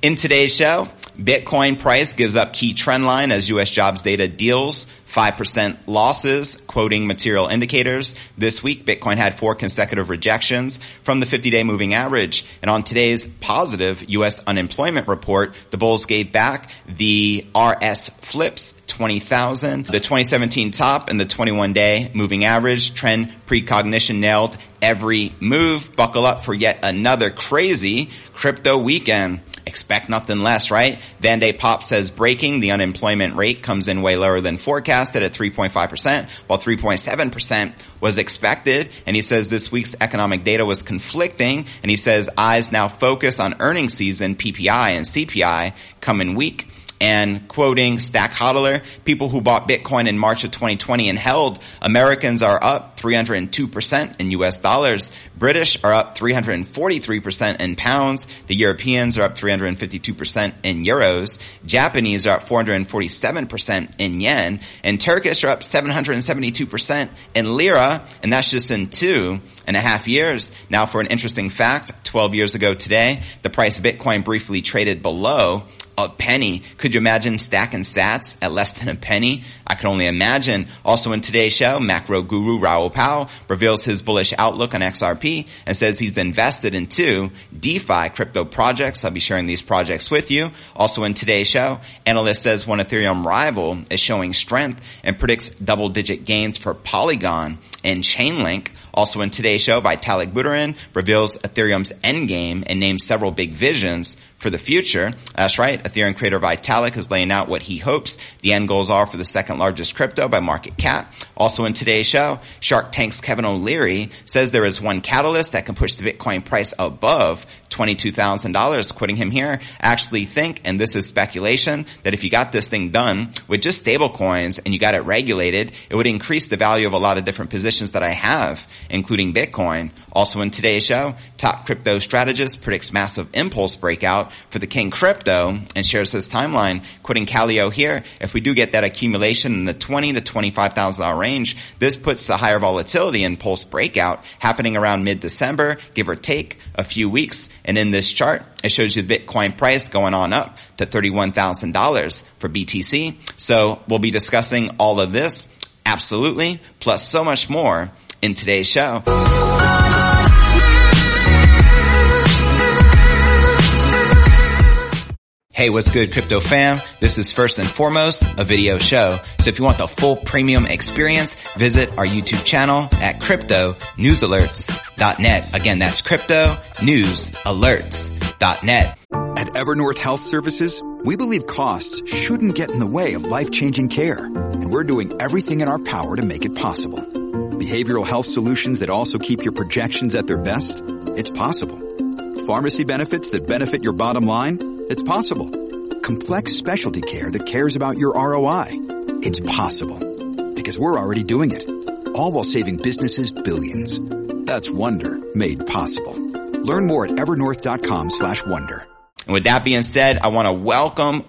In today's show, Bitcoin price gives up key trend line as U.S. jobs data deals 5% losses, quoting material indicators. This week, Bitcoin had 4 consecutive rejections from the 50-day moving average. And on today's positive U.S. unemployment report, the bulls gave back the RS flips 20,000, the 2017 top, and the 21-day moving average. Trend precognition nailed every move. Buckle up for yet another crazy crypto weekend. Expect nothing less, right? Van de Poppe says breaking. The unemployment rate comes in way lower than forecasted at 3.5%, while 3.7% was expected. And he says this week's economic data was conflicting. And he says eyes now focus on earnings season, PPI and CPI coming week. And quoting Stack Hodler, people who bought Bitcoin in March of 2020 and held, Americans are up 302% in US dollars. British are up 343% in pounds. The Europeans are up 352% in euros. Japanese are up 447% in yen. And Turkish are up 772% in lira. And that's just in 2.5 years. Now for an interesting fact, 12 years ago today, the price of Bitcoin briefly traded below a penny. Could you imagine stacking sats at less than a penny? I can only imagine. Also in today's show, macro guru Raoul Pal reveals his bullish outlook on XRP and says he's invested in 2 DeFi crypto projects. I'll be sharing these projects with you. Also in today's show, analyst says one Ethereum rival is showing strength and predicts double-digit gains for Polygon and Chainlink. Also in today's show, Vitalik Buterin reveals Ethereum's endgame and names several big visions for the future. That's right. Ethereum creator Vitalik is laying out what he hopes the end goals are for the second largest crypto by market cap. Also in today's show, Shark Tank's Kevin O'Leary says there is one catalyst that can push the Bitcoin price above $22,000. Quoting him here, I actually think, and this is speculation, that if you got this thing done with just stable coins and you got it regulated, it would increase the value of a lot of different positions that I have, including Bitcoin. Also in today's show, top crypto strategist predicts massive impulse breakout for the King Crypto and shares his timeline. Quoting Kaleo here, if we do get that accumulation in the $20,000 to $25,000 range, this puts the higher volatility and pulse breakout happening around mid-December, give or take a few weeks. And in this chart, it shows you the Bitcoin price going on up to $31,000 for BTC. So we'll be discussing all of this, absolutely, plus so much more in today's show. Hey, what's good, crypto fam? This is first and foremost a video show. So if you want the full premium experience, visit our YouTube channel at cryptonewsalerts.net. Again, that's cryptonewsalerts.net. At Evernorth Health Services, we believe costs shouldn't get in the way of life-changing care. And we're doing everything in our power to make it possible. Behavioral health solutions that also keep your projections at their best? It's possible. Pharmacy benefits that benefit your bottom line? It's possible. Complex specialty care that cares about your ROI. It's possible. Because we're already doing it. All while saving businesses billions. That's Wonder made possible. Learn more at evernorth.com/wonder. And with that being said, I want to welcome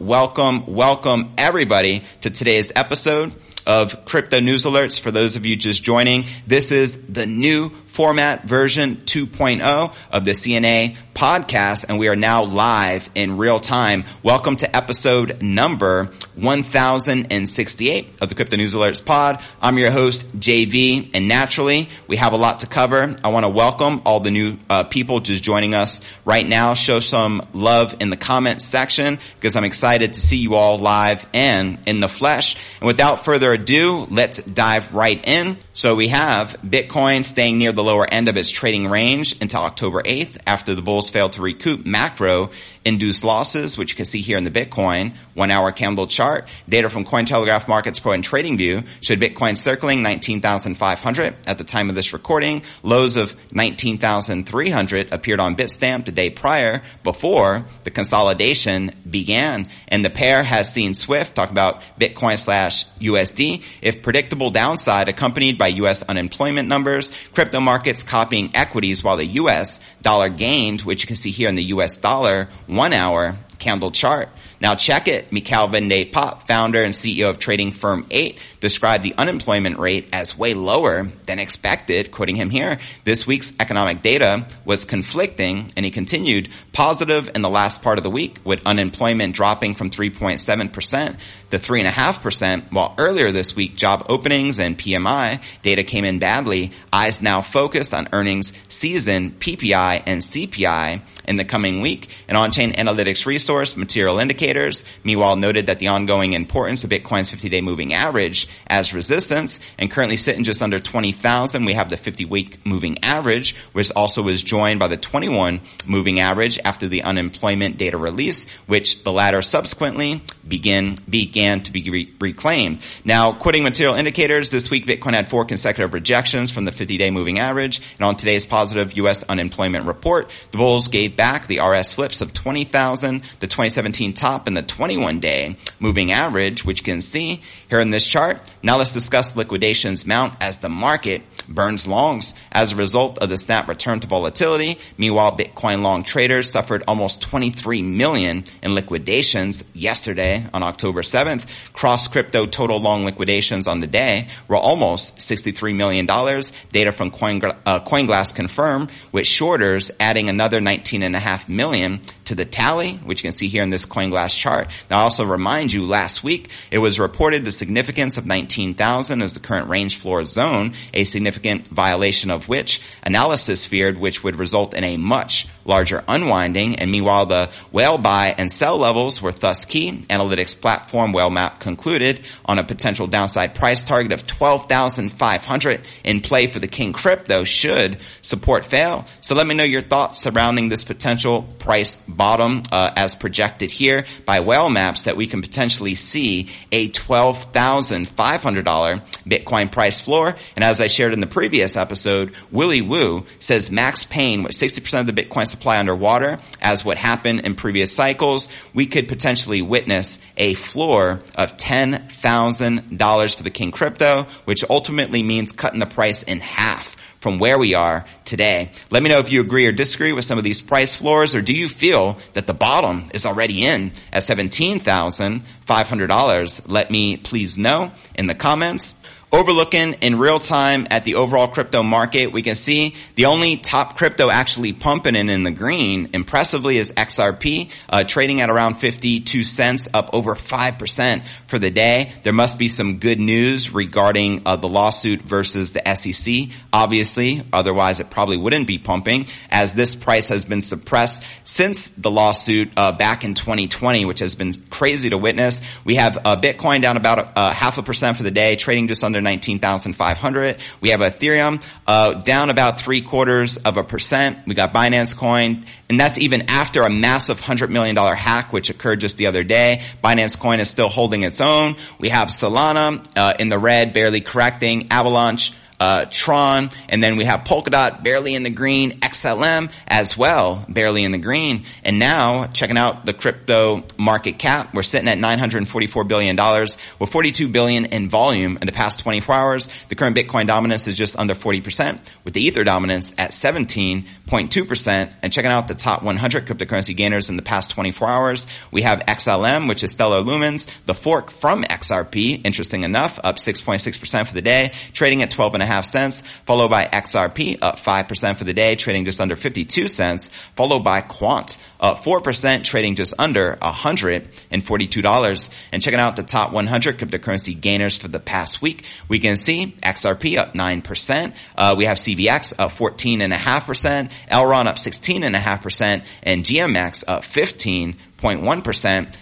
everybody to today's episode of crypto news alerts for those of you just joining. This is the new format version 2.0 of the CNA podcast, and we are now live in real time. Welcome to episode number 1068 of the Crypto News Alerts pod. I'm your host, JV, and naturally, we have a lot to cover. I want to welcome all the new people just joining us right now. Show some love in the comments section because I'm excited to see you all live and in the flesh. And without further ado, let's dive right in. So we have Bitcoin staying near the lower end of its trading range until October 8th after the bulls failed to recoup macro-induced losses, which you can see here in the Bitcoin 1-hour candle chart. Data from Cointelegraph Markets Pro and Trading View showed Bitcoin circling 19,500 at the time of this recording. Lows of 19,300 appeared on Bitstamp the day prior before the consolidation began. And the pair has seen SWIFT, talk about Bitcoin/USD, if predictable downside accompanied by U.S. unemployment numbers, crypto markets copying equities while the U.S. dollar gained, which you can see here in the U.S. dollar 1-hour candle chart. Now check it. Michaël van de Poppe, founder and CEO of trading firm 8, described the unemployment rate as way lower than expected, quoting him here. This week's economic data was conflicting, and he continued, positive in the last part of the week with unemployment dropping from 3.7% to 3.5%, while earlier this week job openings and PMI data came in badly. Eyes now focused on earnings season, PPI, and CPI in the coming week. An on-chain analytics resource, Material Indicators, meanwhile noted that the ongoing importance of Bitcoin's 50-day moving average as resistance, and currently sitting just under 20,000. We have the 50-week moving average, which also was joined by the 21 moving average after the unemployment data release, which the latter subsequently began to be reclaimed. Now, quoting Material Indicators, this week Bitcoin had 4 consecutive rejections from the 50-day moving average, and on today's positive U.S. unemployment report, the bulls gave back the RS flips of 20,000, the 2017 top, in the 21-day moving average, which you can see here in this chart. Now let's discuss liquidations mount as the market burns longs as a result of the snap return to volatility. Meanwhile, Bitcoin long traders suffered almost 23 million in liquidations yesterday on October 7th. Cross-crypto total long liquidations on the day were almost $63 million. Data from CoinGlass confirmed, with shorters adding another 19.5 million to the tally, which you can see here in this CoinGlass chart. Now, I also remind you, last week it was reported the significance of 19,000 as the current range floor zone, a significant violation of which analysis feared, which would result in a much larger unwinding. And meanwhile, the whale buy and sell levels were thus key. Analytics platform WhaleMap concluded on a potential downside price target of 12,500 in play for the King Crypto should support fail. So let me know your thoughts surrounding this potential price bottom as projected here by Whale Maps, that we can potentially see a $12,500 Bitcoin price floor. And as I shared in the previous episode, Willie Woo says Max Payne with 60% of the Bitcoin supply underwater, as what happened in previous cycles, we could potentially witness a floor of $10,000 for the King Crypto, which ultimately means cutting the price in half from where we are today. Let me know if you agree or disagree with some of these price floors, or do you feel that the bottom is already in at $17,500? Let me please know in the comments. Overlooking in real time at the overall crypto market, we can see the only top crypto actually pumping and in the green impressively is XRP, trading at around 52 cents, up over 5% for the day. There must be some good news regarding the lawsuit versus the SEC, obviously. Otherwise, it probably wouldn't be pumping, as this price has been suppressed since the lawsuit back in 2020, which has been crazy to witness. We have Bitcoin down about 0.5% for the day, trading just under 19,500. We have Ethereum down about 0.75%. We got Binance Coin, and that's even after a massive $100 million hack, which occurred just the other day. Binance Coin is still holding its own. We have Solana in the red, barely correcting. Avalanche Tron, and then we have Polkadot barely in the green, XLM as well, barely in the green. And now, checking out the crypto market cap, we're sitting at $944 billion with $42 billion in volume in the past 24 hours. The current Bitcoin dominance is just under 40%, with the Ether dominance at 17.2%. And checking out the top 100 cryptocurrency gainers in the past 24 hours, we have XLM, which is Stellar Lumens, the fork from XRP, interesting enough, up 6.6% for the day, trading at 12.5 cents, followed by XRP, up 5% for the day, trading just under 52 cents, followed by Quant, up 4%, trading just under $142. And checking out the top 100 cryptocurrency gainers for the past week, we can see XRP up 9%. We have CVX up 14.5%, Elron up 16.5%, and GMX up 15.1%.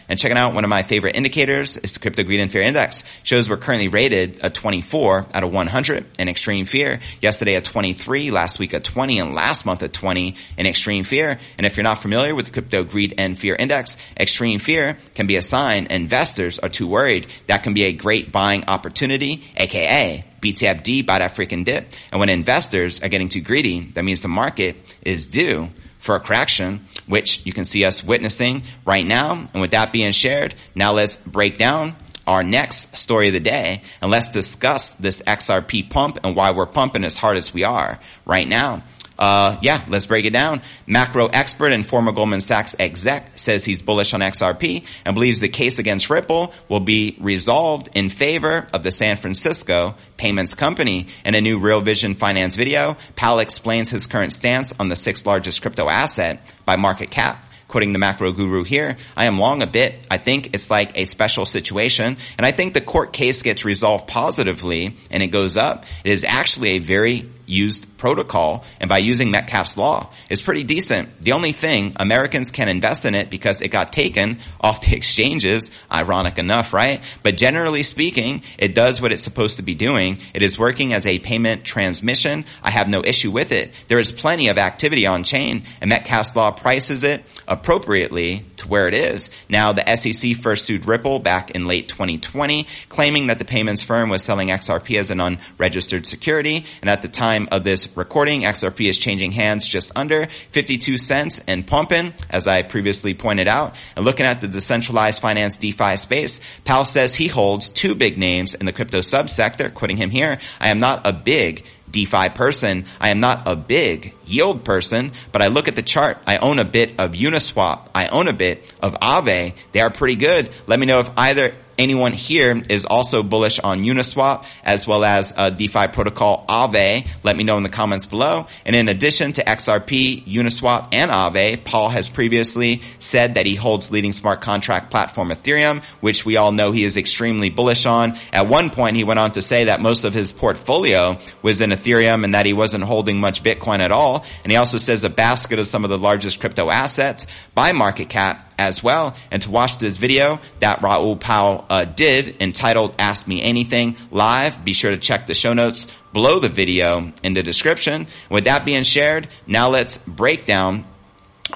And checking out one of my favorite indicators is the Crypto Greed and Fear Index. Shows we're currently rated a 24 out of 100 in extreme fear. Yesterday a 23, last week a 20, and last month a 20 in extreme fear. And if you're not familiar with the Crypto Greed and Fear Index, extreme fear can be a sign investors are too worried. That can be a great buying opportunity, aka BTFD, buy that freaking dip. And when investors are getting too greedy, that means the market is due for a correction, which you can see us witnessing right now. And with that being shared, now let's break down our next story of the day, and let's discuss this XRP pump and why we're pumping as hard as we are right now. Let's break it down. Macro expert and former Goldman Sachs exec says he's bullish on XRP and believes the case against Ripple will be resolved in favor of the San Francisco payments company. In a new Real Vision Finance video, Pal explains his current stance on the sixth largest crypto asset by market cap. Quoting the macro guru here, I am long a bit. I think it's like a special situation, and I think the court case gets resolved positively and it goes up. It is actually a very used protocol, and by using Metcalf's law, it's pretty decent. The only thing, Americans can invest in it because it got taken off the exchanges. Ironic enough, right? But generally speaking, it does what it's supposed to be doing. It is working as a payment transmission. I have no issue with it. There is plenty of activity on chain, and Metcalf's law prices it appropriately to where it is. Now, the SEC first sued Ripple back in late 2020, claiming that the payments firm was selling XRP as an unregistered security, and at the time of this recording, XRP is changing hands just under 52 cents and pumping, as I previously pointed out. And looking at the decentralized finance DeFi space, Powell says he holds two big names in the crypto subsector. Quoting him here, I am not a big DeFi person. I am not a big yield person, but I look at the chart. I own a bit of Uniswap. I own a bit of Aave. They are pretty good. Let me know if anyone here is also bullish on Uniswap as well as DeFi protocol Aave. Let me know in the comments below. And in addition to XRP, Uniswap, and Aave, Paul has previously said that he holds leading smart contract platform Ethereum, which we all know he is extremely bullish on. At one point, he went on to say that most of his portfolio was in Ethereum and that he wasn't holding much Bitcoin at all. And he also says a basket of some of the largest crypto assets by market cap as well. And to watch this video that Raoul Pal did, entitled Ask Me Anything Live, be sure to check the show notes below the video in the description. With that being shared, now let's break down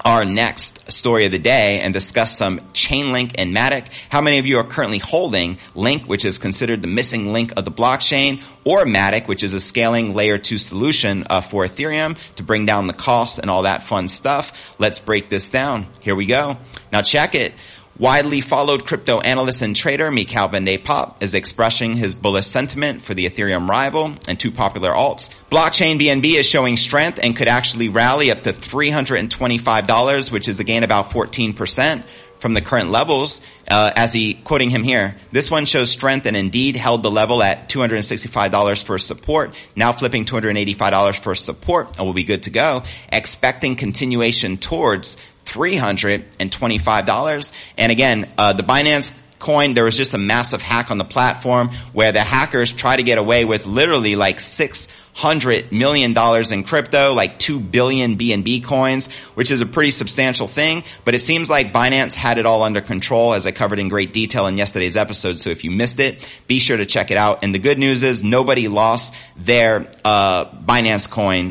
our next story of the day and discuss some Chainlink and Matic. How many of you are currently holding Link, which is considered the missing link of the blockchain, or Matic, which is a scaling layer 2 solution for Ethereum to bring down the cost and all that fun stuff? Let's break this down. Here we go. Now check it. Widely followed crypto analyst and trader Michaël van de Poppe is expressing his bullish sentiment for the Ethereum rival and two popular alts. Blockchain BNB is showing strength and could actually rally up to $325, which is a gain about 14%. From the current levels, as he, quoting him here, this one shows strength and indeed held the level at $265 for support, now flipping $285 for support, and we'll be good to go, expecting continuation towards $325. And again, the Binance Coin, there was just a massive hack on the platform where the hackers try to get away with literally like 600 $100 million in crypto, like 2 billion BNB coins, which is a pretty substantial thing, but it seems like Binance had it all under control, as I covered in great detail in yesterday's episode. So if you missed it, be sure to check it out. And the good news is nobody lost their Binance coin.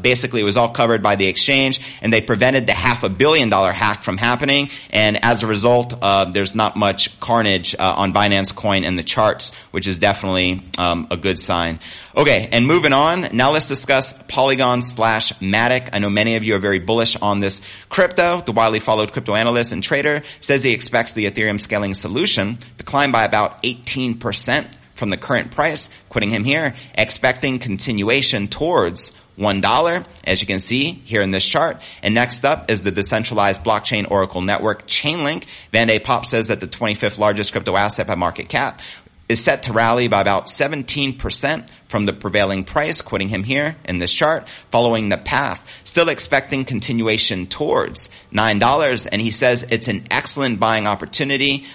Basically it was all covered by the exchange, and they prevented the $500 million hack from happening. And as a result, there's not much carnage on Binance coin and the charts, which is definitely a good sign. Okay, and moving on, now let's discuss Polygon/Matic. I know many of you are very bullish on this crypto. The widely followed crypto analyst and trader says he expects the Ethereum scaling solution to climb by about 18% from the current price, quoting him here, expecting continuation towards $1, as you can see here in this chart. And next up is the decentralized blockchain oracle network Chainlink. Van de Poppe says that the 25th largest crypto asset by market cap is set to rally by about 17% from the prevailing price, quoting him here in this chart, following the path, still expecting continuation towards $9. And he says it's an excellent buying opportunity.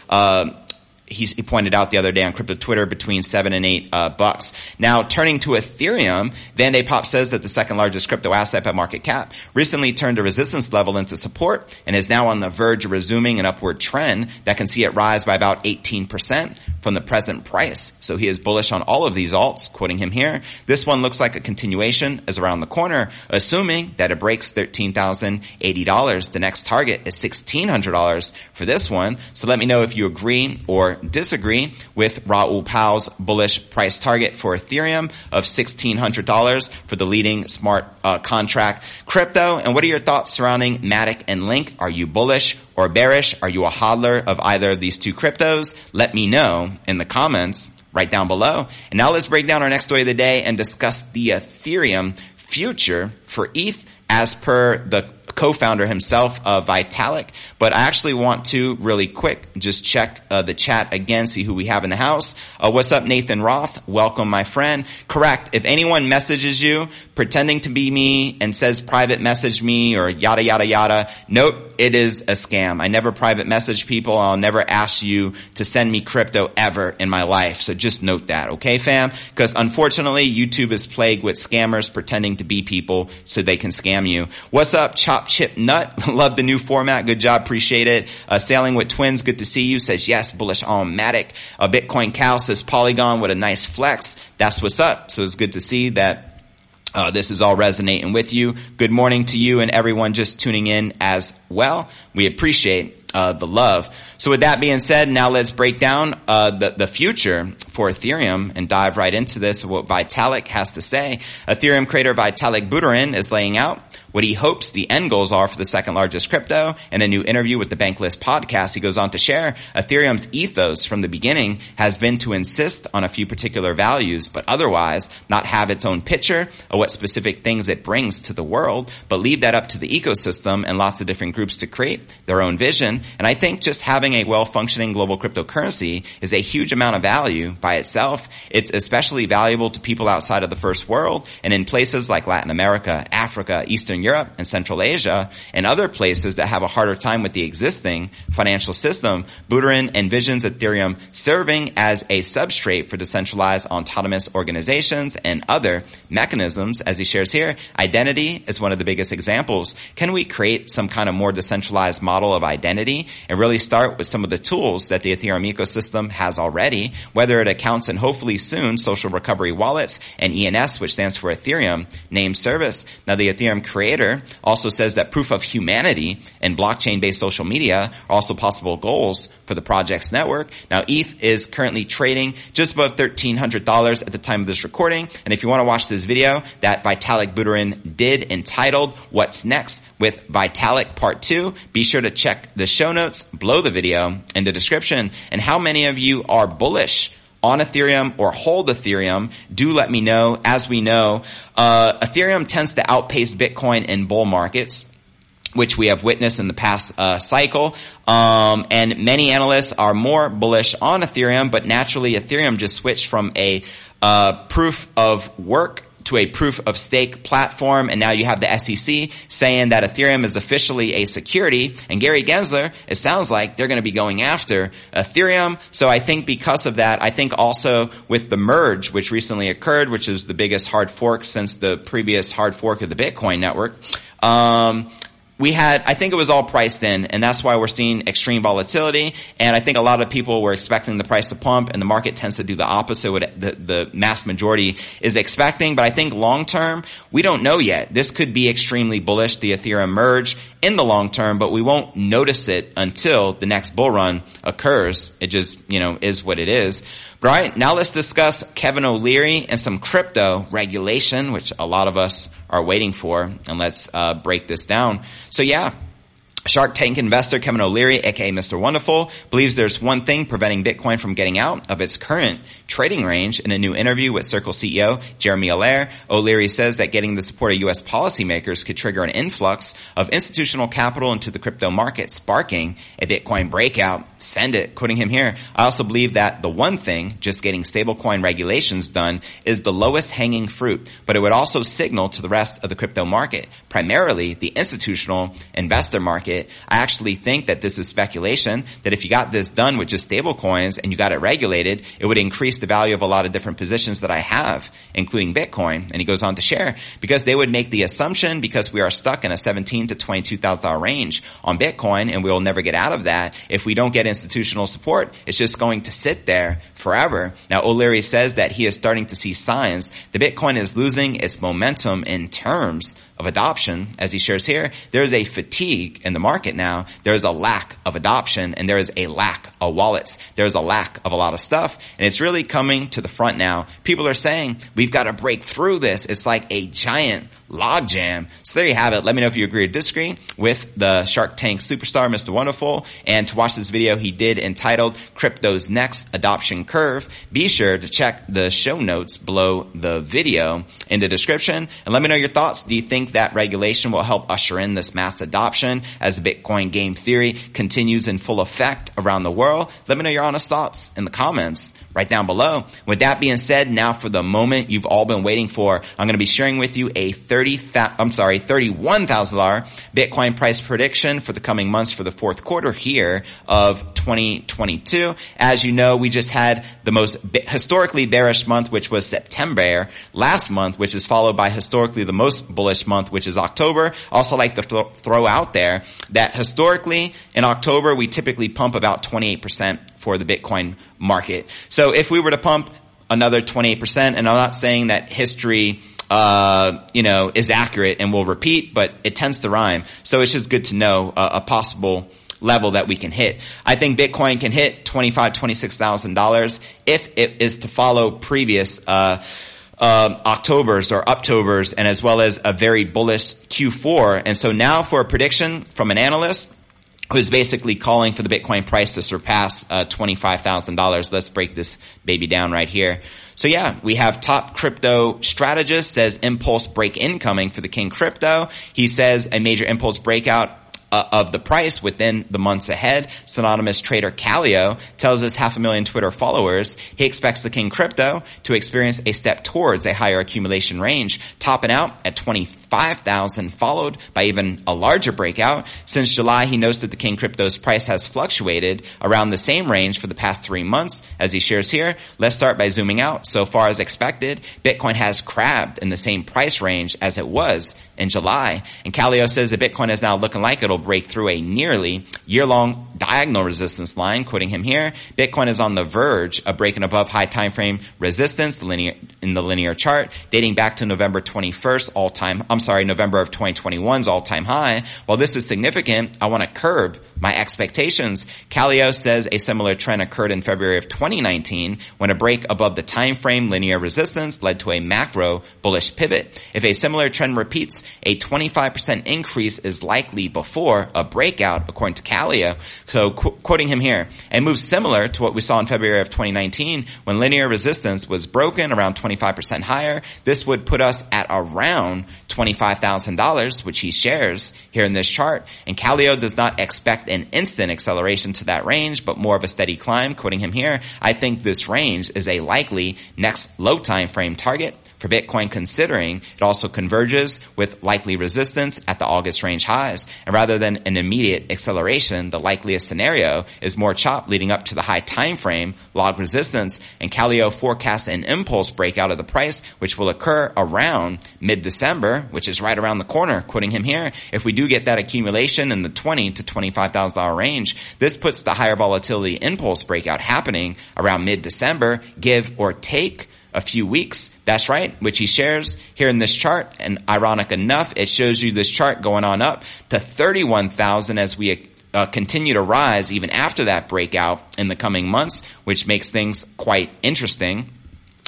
He pointed out the other day on crypto Twitter between $7 and $8 bucks. Now, turning to Ethereum, Van de Poppe says that the second largest crypto asset by market cap recently turned a resistance level into support and is now on the verge of resuming an upward trend that can see it rise by about 18% from the present price. So he is bullish on all of these alts, quoting him here. This one looks like a continuation is around the corner, assuming that it breaks $13,080. The next target is $1,600 for this one. So let me know if you agree or disagree with Raoul Pal's bullish price target for Ethereum of $1,600 for the leading smart contract crypto. And what are your thoughts surrounding Matic and Link? Are you bullish or bearish? Are you a hodler of either of these two cryptos? Let me know in the comments right down below. And now let's break down our next story of the day and discuss the Ethereum future for ETH as per the co-founder himself, Vitalik. But I actually want to really quick just check the chat again, see who we have in the house. What's up, Nathan Roth? Welcome, my friend. Correct. If anyone messages you pretending to be me and says private message me or yada, yada, yada, nope, it is a scam. I never private message people. I'll never ask you to send me crypto ever in my life. So just note that, okay, fam? Because unfortunately, YouTube is plagued with scammers pretending to be people so they can scam you. What's up, Chop Chip Nut? Love the new format. Good job. Appreciate it. Sailing with Twins. Good to see you. Says yes. Bullish on Matic. Bitcoin Cow says Polygon. What a nice flex. That's what's up. So it's good to see that this is all resonating with you. Good morning to you and everyone just tuning in as well. We appreciate the love. So with that being said, now let's break down the future for Ethereum and dive right into this, what Vitalik has to say. Ethereum creator Vitalik Buterin is laying out what he hopes the end goals are for the second largest crypto. In a new interview with the Bankless podcast, he goes on to share Ethereum's ethos from the beginning has been to insist on a few particular values, but otherwise not have its own picture of what specific things it brings to the world, but leave that up to the ecosystem and lots of different groups to create their own vision. And I think just having a well-functioning global cryptocurrency is a huge amount of value by itself. It's especially valuable to people outside of the first world and in places like Latin America, Africa, Eastern Europe, and Central Asia, and other places that have a harder time with the existing financial system. Buterin envisions Ethereum serving as a substrate for decentralized autonomous organizations and other mechanisms. As he shares here, identity is one of the biggest examples. Can we create some kind of more decentralized model of identity? And really start with some of the tools that the Ethereum ecosystem has already, whether it accounts and hopefully soon social recovery wallets and ENS, which stands for Ethereum Name Service. Now, the Ethereum creator also says that proof of humanity and blockchain-based social media are also possible goals for the project's network. Now, ETH is currently trading just above $1,300 at the time of this recording. And if you want to watch this video that Vitalik Buterin did entitled What's Next with Vitalik Part 2, be sure to check the show notes below the video in the description. And how many of you are bullish on Ethereum or hold Ethereum? Do let me know. As we know, Ethereum tends to outpace Bitcoin in bull markets, which we have witnessed in the past cycle. And many analysts are more bullish on Ethereum, but naturally Ethereum just switched from a proof of work to a proof of stake platform. And now you have the SEC saying that Ethereum is officially a security. And Gary Gensler, it sounds like they're going to be going after Ethereum. So I think because of that, I think also with the merge, which recently occurred, which is the biggest hard fork since the previous hard fork of the Bitcoin network, I think it was all priced in, and that's why we're seeing extreme volatility. And I think a lot of people were expecting the price to pump, and the market tends to do the opposite what the mass majority is expecting. But I think long term, we don't know yet. This could be extremely bullish, the Ethereum merge, in the long term, but we won't notice it until the next bull run occurs. It just, is what it is. But all right, now let's discuss Kevin O'Leary and some crypto regulation, which a lot of us are waiting for, and let's break this down. So yeah, Shark Tank investor Kevin O'Leary, aka Mr. Wonderful, believes there's one thing preventing Bitcoin from getting out of its current trading range. In a new interview with Circle CEO Jeremy Allaire, O'Leary says that getting the support of U.S. policymakers could trigger an influx of institutional capital into the crypto market, sparking a Bitcoin breakout. Send it. Quoting him here, I also believe that the one thing, just getting stablecoin regulations done, is the lowest hanging fruit, but it would also signal to the rest of the crypto market, primarily the institutional investor market. I actually think that this is speculation, that if you got this done with just stablecoins and you got it regulated, it would increase the value of a lot of different positions that I have, including Bitcoin. And he goes on to share, because they would make the assumption, because we are stuck in a $17,000 to $22,000 range on Bitcoin and we will never get out of that, if we don't get institutional support, it's just going to sit there forever. Now, O'Leary says that he is starting to see signs the Bitcoin is losing its momentum in terms of adoption. As he shares here, there is a fatigue in the market now. There is a lack of adoption, and there is a lack of wallets. There is a lack of a lot of stuff, and it's really coming to the front now. People are saying, we've got to break through this. It's like a giant logjam. So there you have it. Let me know if you agree or disagree with the Shark Tank superstar, Mr. Wonderful. And to watch this video he did entitled Crypto's Next Adoption Curve, be sure to check the show notes below the video in the description. And let me know your thoughts. Do you think that regulation will help usher in this mass adoption as the Bitcoin game theory continues in full effect around the world? Let me know your honest thoughts in the comments right down below. With that being said, now for the moment you've all been waiting for, I'm going to be sharing with you a $31,000 Bitcoin price prediction for the coming months for the fourth quarter here of 2022. As you know, we just had the most historically bearish month, which was September last month, which is followed by historically the most bullish month, which is October. Also like to throw out there that historically in October, we typically pump about 28% for the Bitcoin market. So if we were to pump another 28%, and I'm not saying that history is accurate and will repeat, but it tends to rhyme. So it's just good to know a possible level that we can hit. I think Bitcoin can hit $26,000 if it is to follow previous Octobers or Uptobers, and as well as a very bullish Q4. And so now for a prediction from an analyst who's basically calling for the Bitcoin price to surpass $25,000. Let's break this baby down right here. So yeah, we have top crypto strategist says impulse break incoming for the King Crypto. He says a major impulse breakout of the price within the months ahead. Synonymous trader Kaleo tells his 500,000 Twitter followers he expects the King Crypto to experience a step towards a higher accumulation range, topping out at 25,000, followed by even a larger breakout. Since July, he notes that the King Crypto's price has fluctuated around the same range for the past 3 months. As he shares here, let's start by zooming out. So far as expected, Bitcoin has crabbed in the same price range as it was in July. And Kaleo says that Bitcoin is now looking like it'll break through a nearly year-long diagonal resistance line. Quoting him here, Bitcoin is on the verge of breaking above high time frame resistance in the linear chart, dating back to November of 2021's all-time high. While this is significant, I want to curb my expectations. Kaleo says a similar trend occurred in February of 2019 when a break above the time frame linear resistance led to a macro bullish pivot. If a similar trend repeats, a 25% increase is likely before a breakout, according to Kaleo. So quoting him here, a move similar to what we saw in February of 2019 when linear resistance was broken around 25% higher. This would put us at around $25,000, which he shares here in this chart, and Kaleo does not expect an instant acceleration to that range, but more of a steady climb. Quoting him here, I think this range is a likely next low time frame target for Bitcoin, considering it also converges with likely resistance at the August range highs. And rather than an immediate acceleration, the likeliest scenario is more chop leading up to the high time frame log resistance, and Kaleo forecasts an impulse breakout of the price, which will occur around mid-December, which is right around the corner. Quoting him here, if we do get that accumulation in the $20,000 to $25,000 range, this puts the higher volatility impulse breakout happening around mid-December, give or take a few weeks. That's right, which he shares here in this chart. And ironic enough, it shows you this chart going on up to 31,000 as we continue to rise even after that breakout in the coming months, which makes things quite interesting.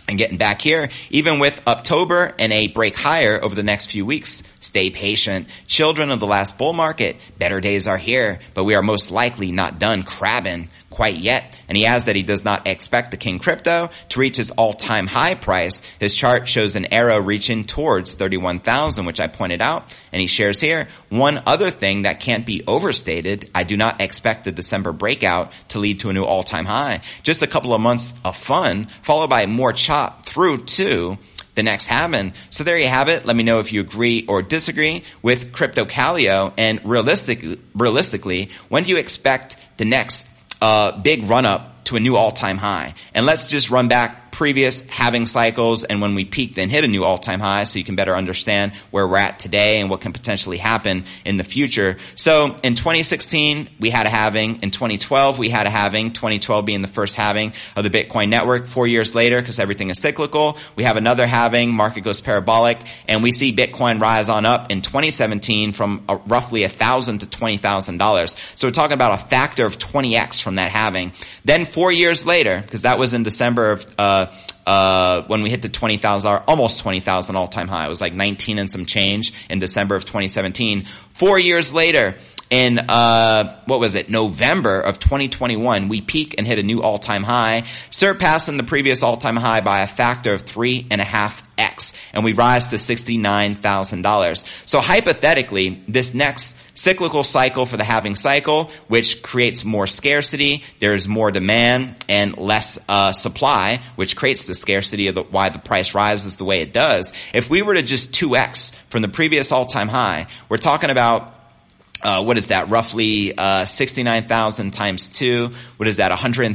And getting back here, even with October and a break higher over the next few weeks, stay patient. Children of the last bull market, better days are here, but we are most likely not done crabbing quite yet. And he adds that he does not expect the King Crypto to reach his all-time high price. His chart shows an arrow reaching towards 31,000, which I pointed out, and he shares here, one other thing that can't be overstated, I do not expect the December breakout to lead to a new all-time high. Just a couple of months of fun, followed by more through to the next halving. So there you have it. Let me know if you agree or disagree with Crypto Kaleo, and realistically, when do you expect the next big run up to a new all-time high? And let's just run back previous halving cycles and when we peaked and hit a new all-time high, so you can better understand where we're at today and what can potentially happen in the future. So in 2016, we had a halving. In 2012, we had a halving, 2012 being the first halving of the Bitcoin network. 4 years later, because everything is cyclical, we have another halving, market goes parabolic, and we see Bitcoin rise on up in 2017 from roughly $1,000 to $20,000. So we're talking about a factor of 20x from that halving. Then 4 years later, because that was in December of when we hit the $20,000, almost $20,000 all-time high. It was like 19 and some change in December of 2017. 4 years later, in November of 2021, we peak and hit a new all-time high, surpassing the previous all-time high by a factor of 3.5x, and we rise to $69,000. So hypothetically, this next cyclical cycle for the halving cycle, which creates more scarcity, there's more demand and less supply, which creates the scarcity of why the price rises the way it does. If we were to just 2x from the previous all-time high, we're talking about roughly 69,000 times 2, $138,000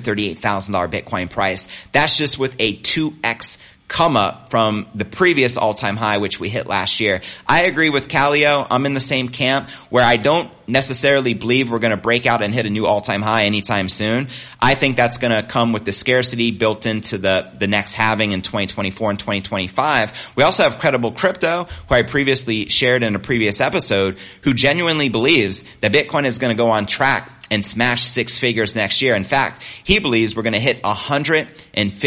Bitcoin price. That's just with a 2x come up from the previous all-time high, which we hit last year. I agree with Kaleo. I'm in the same camp where I don't necessarily believe we're going to break out and hit a new all-time high anytime soon. I think that's going to come with the scarcity built into the next halving in 2024 and 2025. We also have Credible Crypto, who I previously shared in a previous episode, who genuinely believes that Bitcoin is going to go on track and smash six figures next year. In fact, he believes we're going to hit $150,000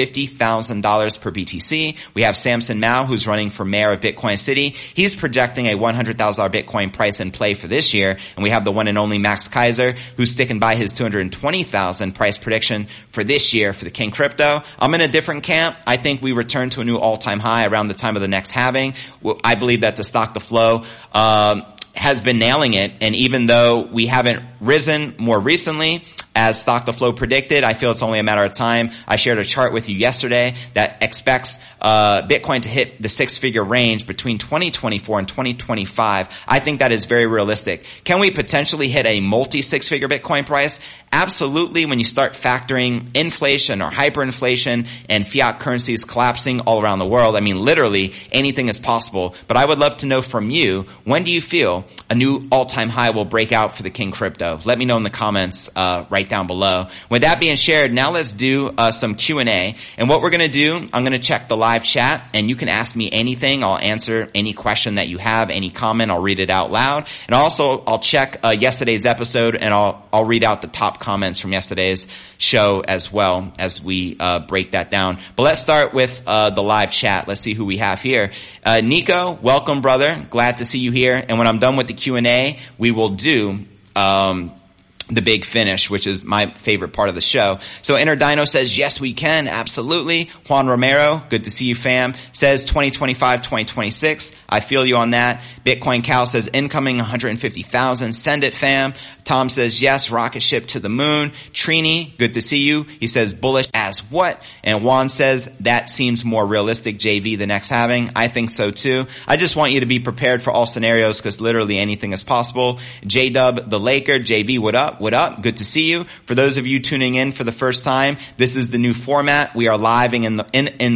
per BTC. We have Samson Mao, who's running for mayor of Bitcoin City. He's projecting a $100,000 Bitcoin price in play for this year. And we have the one and only Max Kaiser, who's sticking by his $220,000 price prediction for this year for the King Crypto. I'm in a different camp. I think we return to a new all-time high around the time of the next halving. I believe that the Stock to Flow has been nailing it, and even though we haven't risen more recently as Stock to Flow predicted, I feel it's only a matter of time. I shared a chart with you yesterday that expects Bitcoin to hit the six-figure range between 2024 and 2025. I think that is very realistic. Can we potentially hit a multi-six-figure Bitcoin price? Absolutely, when you start factoring inflation or hyperinflation and fiat currencies collapsing all around the world. I mean, literally anything is possible. But I would love to know from you, when do you feel a new all-time high will break out for the King Crypto? Let me know in the comments right down below. With that being shared, now let's do some Q&A. And what we're going to do, I'm going to check the live chat, and you can ask me anything. I'll answer any question that you have, any comment. I'll read it out loud. And also, I'll check yesterday's episode, and I'll read out the top comments from yesterday's show as well as we break that down. But let's start with the live chat. Let's see who we have here. Nico, welcome, brother. Glad to see you here. And when I'm done with the Q&A, we will do the big finish, which is my favorite part of the show. So Interdino says, yes, we can. Absolutely. Juan Romero, good to see you, fam, says 2025, 2026. I feel you on that. Bitcoin Cal says incoming 150,000. Send it, fam. Tom says, yes, rocket ship to the moon. Trini, good to see you. He says bullish as what? And Juan says that seems more realistic, JV, the next halving. I think so too. I just want you to be prepared for all scenarios because literally anything is possible. J-Dub, the Laker. JV, what up? What up? Good to see you. For those of you tuning in for the first time, this is the new format. We are living in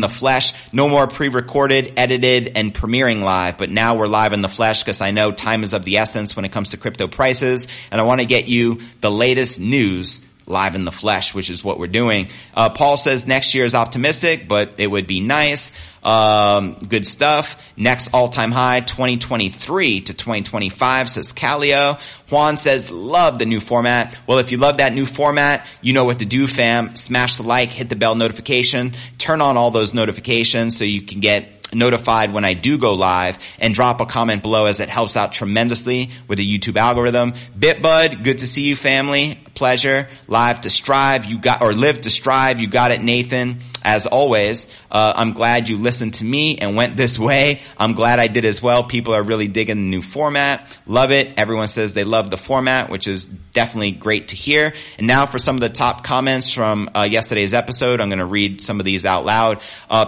the flesh. No more pre-recorded, edited, and premiering live, but now we're live in the flesh because I know time is of the essence when it comes to crypto prices, and I want to get you the latest news live in the flesh, which is what we're doing. Paul says next year is optimistic, but it would be nice. Good stuff. Next all-time high, 2023 to 2025, says Kaleo. Juan says, love the new format. Well, if you love that new format, you know what to do, fam. Smash the like, hit the bell notification, turn on all those notifications so you can get notified when I do go live, and drop a comment below as it helps out tremendously with the YouTube algorithm. Bitbud, good to see you, family. Pleasure. Live to strive. You got it, Nathan. As always, I'm glad you listened to me and went this way. I'm glad I did as well. People are really digging the new format. Love it. Everyone says they love the format, which is definitely great to hear. And now for some of the top comments from yesterday's episode. I'm going to read some of these out loud.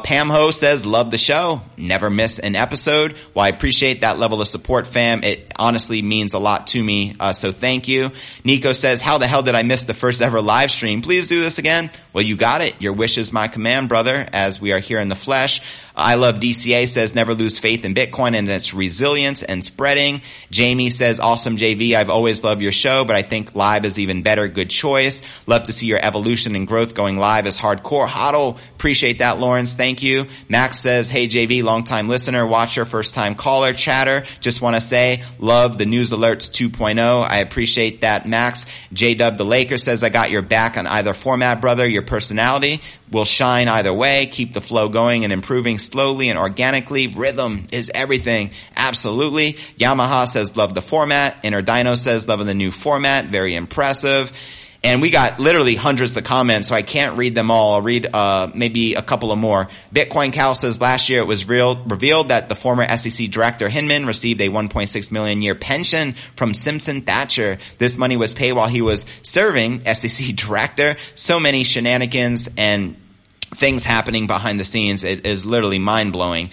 Pam Ho says, love the show. Never miss an episode. Well, I appreciate that level of support, fam. It honestly means a lot to me. So thank you. Nico says, how the hell did I miss the first ever live stream? Please do this again. Well, you got it. Your wish is my command, brother, as we are here in the flesh. I love DCA says never lose faith in Bitcoin and its resilience and spreading. Jamie says awesome, JV. I've always loved your show, but I think live is even better. Good choice. Love to see your evolution and growth. Going live is hardcore. Hodl. Appreciate that, Lawrence. Thank you. Max says, hey, JV, longtime listener, watcher, first time caller, chatter. Just want to say love the news alerts 2.0. I appreciate that, Max. J-Dub the Laker says, I got your back on either format, brother. Your personality will shine either way. Keep the flow going and improving slowly and organically. Rhythm is everything. Absolutely. Yamaha says, love the format. Interdino says, loving the new format. Very impressive. And we got literally hundreds of comments, so I can't read them all. I'll read maybe a couple of more. Bitcoin Cal says last year it was revealed that the former SEC director Hinman received a 1.6 million year pension from Simpson Thatcher. This money was paid while he was serving SEC director. So many shenanigans and things happening behind the scenes. It is literally mind-blowing.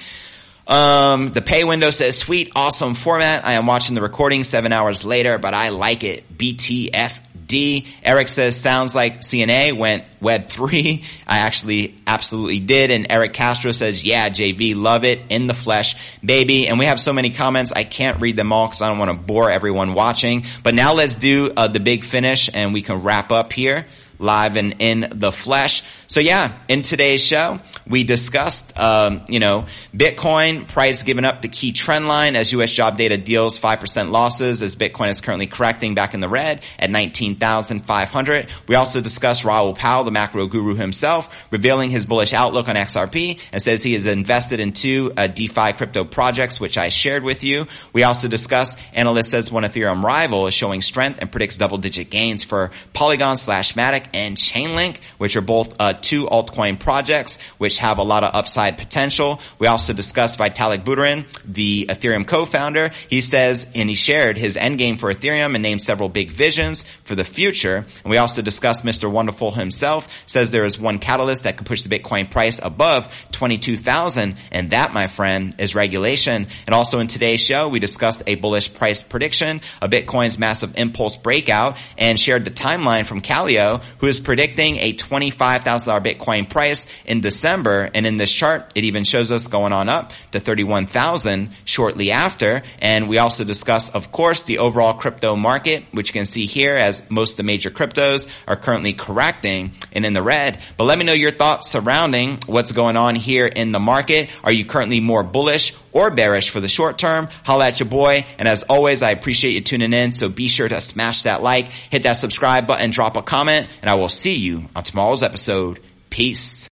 The pay window says, sweet, awesome format. I am watching the recording 7 hours later, but I like it. BTF. D. Eric says, sounds like CNA went Web 3. I actually absolutely did. And Eric Castro says, yeah, JV, love it. In the flesh, baby. And we have so many comments. I can't read them all because I don't want to bore everyone watching. But now let's do the big finish and we can wrap up here. Live and in the flesh. So yeah, in today's show, we discussed, Bitcoin price giving up the key trend line as U.S. job data deals 5% losses as Bitcoin is currently correcting back in the red at 19,500. We also discussed Raoul Pal, the macro guru himself, revealing his bullish outlook on XRP and says he is invested in two DeFi crypto projects, which I shared with you. We also discussed analyst says one Ethereum rival is showing strength and predicts double-digit gains for Polygon/Matic and Chainlink, which are both two altcoin projects which have a lot of upside potential. We also discussed Vitalik Buterin, the Ethereum co-founder. He says, and he shared his endgame for Ethereum and named several big visions for the future. And we also discussed Mr. Wonderful himself, says there is one catalyst that could push the Bitcoin price above 22,000, and that, my friend, is regulation. And also in today's show, we discussed a bullish price prediction, a Bitcoin's massive impulse breakout, and shared the timeline from Kaleo, who is predicting a $25,000 Bitcoin price in December. And in this chart, it even shows us going on up to 31,000 shortly after. And we also discuss, of course, the overall crypto market, which you can see here as most of the major cryptos are currently correcting and in the red. But let me know your thoughts surrounding what's going on here in the market. Are you currently more bullish or bearish for the short term? Holla at your boy. And as always, I appreciate you tuning in. So be sure to smash that like, hit that subscribe button, drop a comment, and I will see you on tomorrow's episode. Peace.